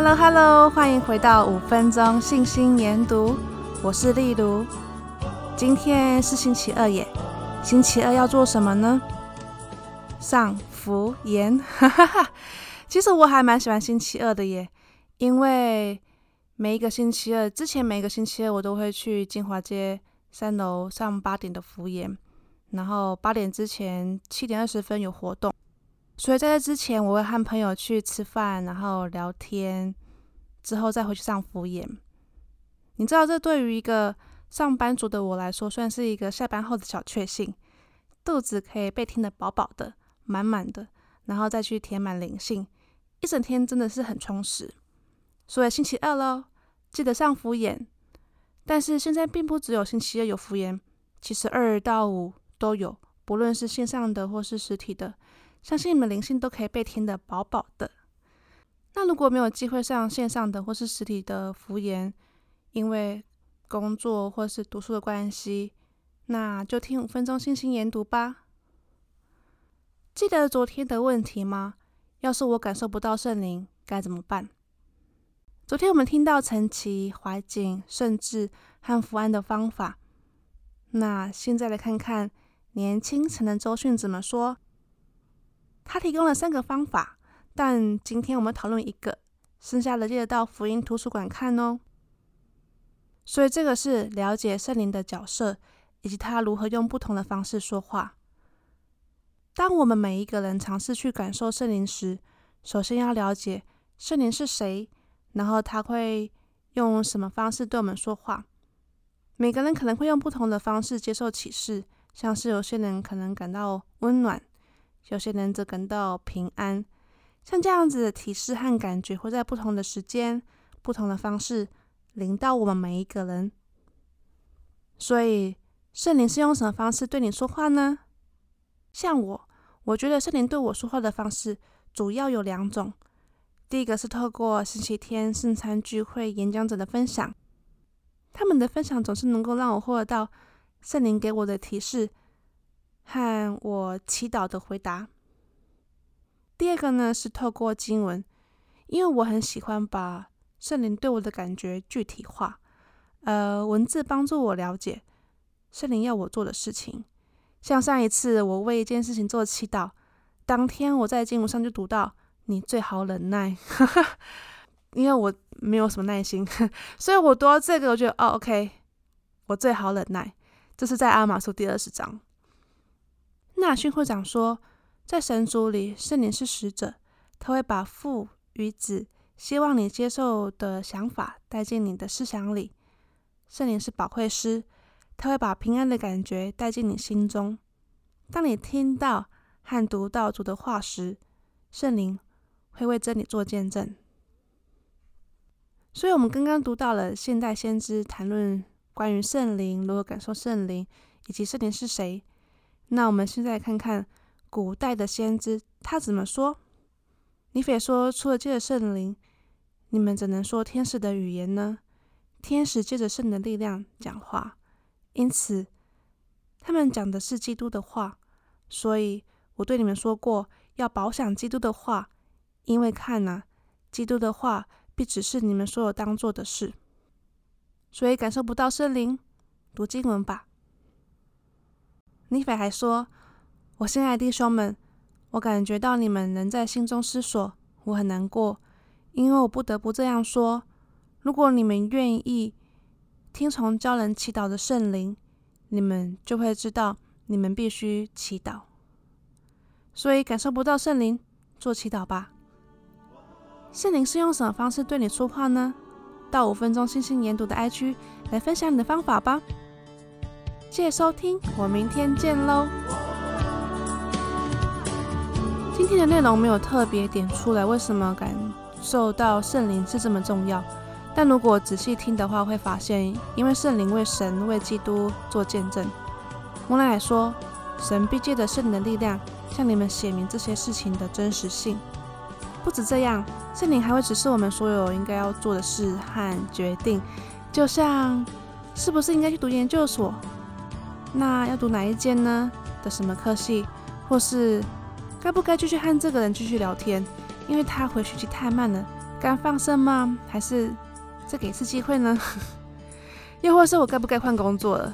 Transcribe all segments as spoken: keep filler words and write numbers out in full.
Hello Hello， 欢迎回到五分钟信心研读，我是丽如。今天是星期二耶，星期二要做什么呢？上福言，哈哈哈。其实我还蛮喜欢星期二的耶，因为每一个星期二，之前每一个星期二我都会去金华街三楼上八点的福言，然后八点之前七点二十分有活动。所以在这之前我会和朋友去吃饭，然后聊天，之后再回去上福言。你知道这对于一个上班族的我来说算是一个下班后的小确幸，肚子可以被填得饱饱的满满的，然后再去填满灵性，一整天真的是很充实。所以星期二咯，记得上福言。但是现在并不只有星期二有福言，其实二到五都有，不论是线上的或是实体的，相信你们灵性都可以被填得饱饱的。那如果没有机会上线上的或是实体的福言，因为工作或是读书的关系，那就听五分钟信心研读吧。记得昨天的问题吗？要是我感受不到圣灵该怎么办？昨天我们听到陈琦、怀瑾、甚至和福安的方法，那现在来看看年轻成人周训怎么说。他提供了三个方法，但今天我们讨论一个，剩下的记得到福音图书馆看哦。所以这个是了解圣灵的角色，以及他如何用不同的方式说话。当我们每一个人尝试去感受圣灵时，首先要了解圣灵是谁，然后他会用什么方式对我们说话。每个人可能会用不同的方式接受启示，像是有些人可能感到温暖，有些人则感到平安，像这样子的提示和感觉会在不同的时间、不同的方式临到我们每一个人。所以，圣灵是用什么方式对你说话呢？像我，我觉得圣灵对我说话的方式主要有两种。第一个是透过星期天圣餐聚会演讲者的分享，他们的分享总是能够让我获得到圣灵给我的提示和我祈祷的回答。第二个呢是透过经文，因为我很喜欢把圣灵对我的感觉具体化，呃，文字帮助我了解圣灵要我做的事情。像上一次我为一件事情做祈祷，当天我在经文上就读到你最好忍耐因为我没有什么耐心所以我读到这个我觉得哦 OK 我最好忍耐，这是在阿玛书第二十章。那训会长说，在神族里，圣灵是使者，他会把父与子希望你接受的想法带进你的思想里。圣灵是保惠师，他会把平安的感觉带进你心中。当你听到和读到主的话时，圣灵会为真理做见证。所以我们刚刚读到了现代先知谈论关于圣灵，如何感受圣灵，以及圣灵是谁。那我们现在看看古代的先知他怎么说。尼腓说，除了借着圣灵，你们怎能说天使的语言呢？天使借着圣灵的力量讲话，因此他们讲的是基督的话。所以我对你们说过，要饱享基督的话，因为看啊，基督的话必指示你们所有当做的事。所以感受不到圣灵，读经文吧。尼腓还说，我亲爱的弟兄们，我感觉到你们仍在心中思索，我很难过，因为我不得不这样说，如果你们愿意听从教人祈祷的圣灵，你们就会知道你们必须祈祷。所以感受不到圣灵，做祈祷吧。圣灵是用什么方式对你说话呢？到五分钟信心研读的 I G 来分享你的方法吧。谢谢收听，我明天见喽。今天的内容没有特别点出来为什么感受到圣灵是这么重要，但如果仔细听的话会发现，因为圣灵为神为基督做见证。摩拉来说，神必借着圣灵的力量向你们显明这些事情的真实性。不止这样，圣灵还会指示我们所有应该要做的事和决定，就像是不是应该去读研究所，那要读哪一间呢？的什么科系，或是该不该继续和这个人继续聊天，因为他回讯息太慢了，该放生吗？还是再给一次机会呢？又或是我该不该换工作了？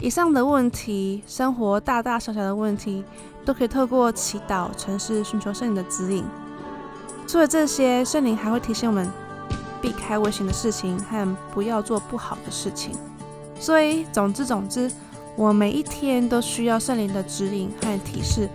以上的问题，生活大大小小的问题，都可以透过祈祷、诚实寻求圣灵的指引。除了这些，圣灵还会提醒我们避开危险的事情和不要做不好的事情。所以，总之总之，我每一天都需要圣灵的指引和提示，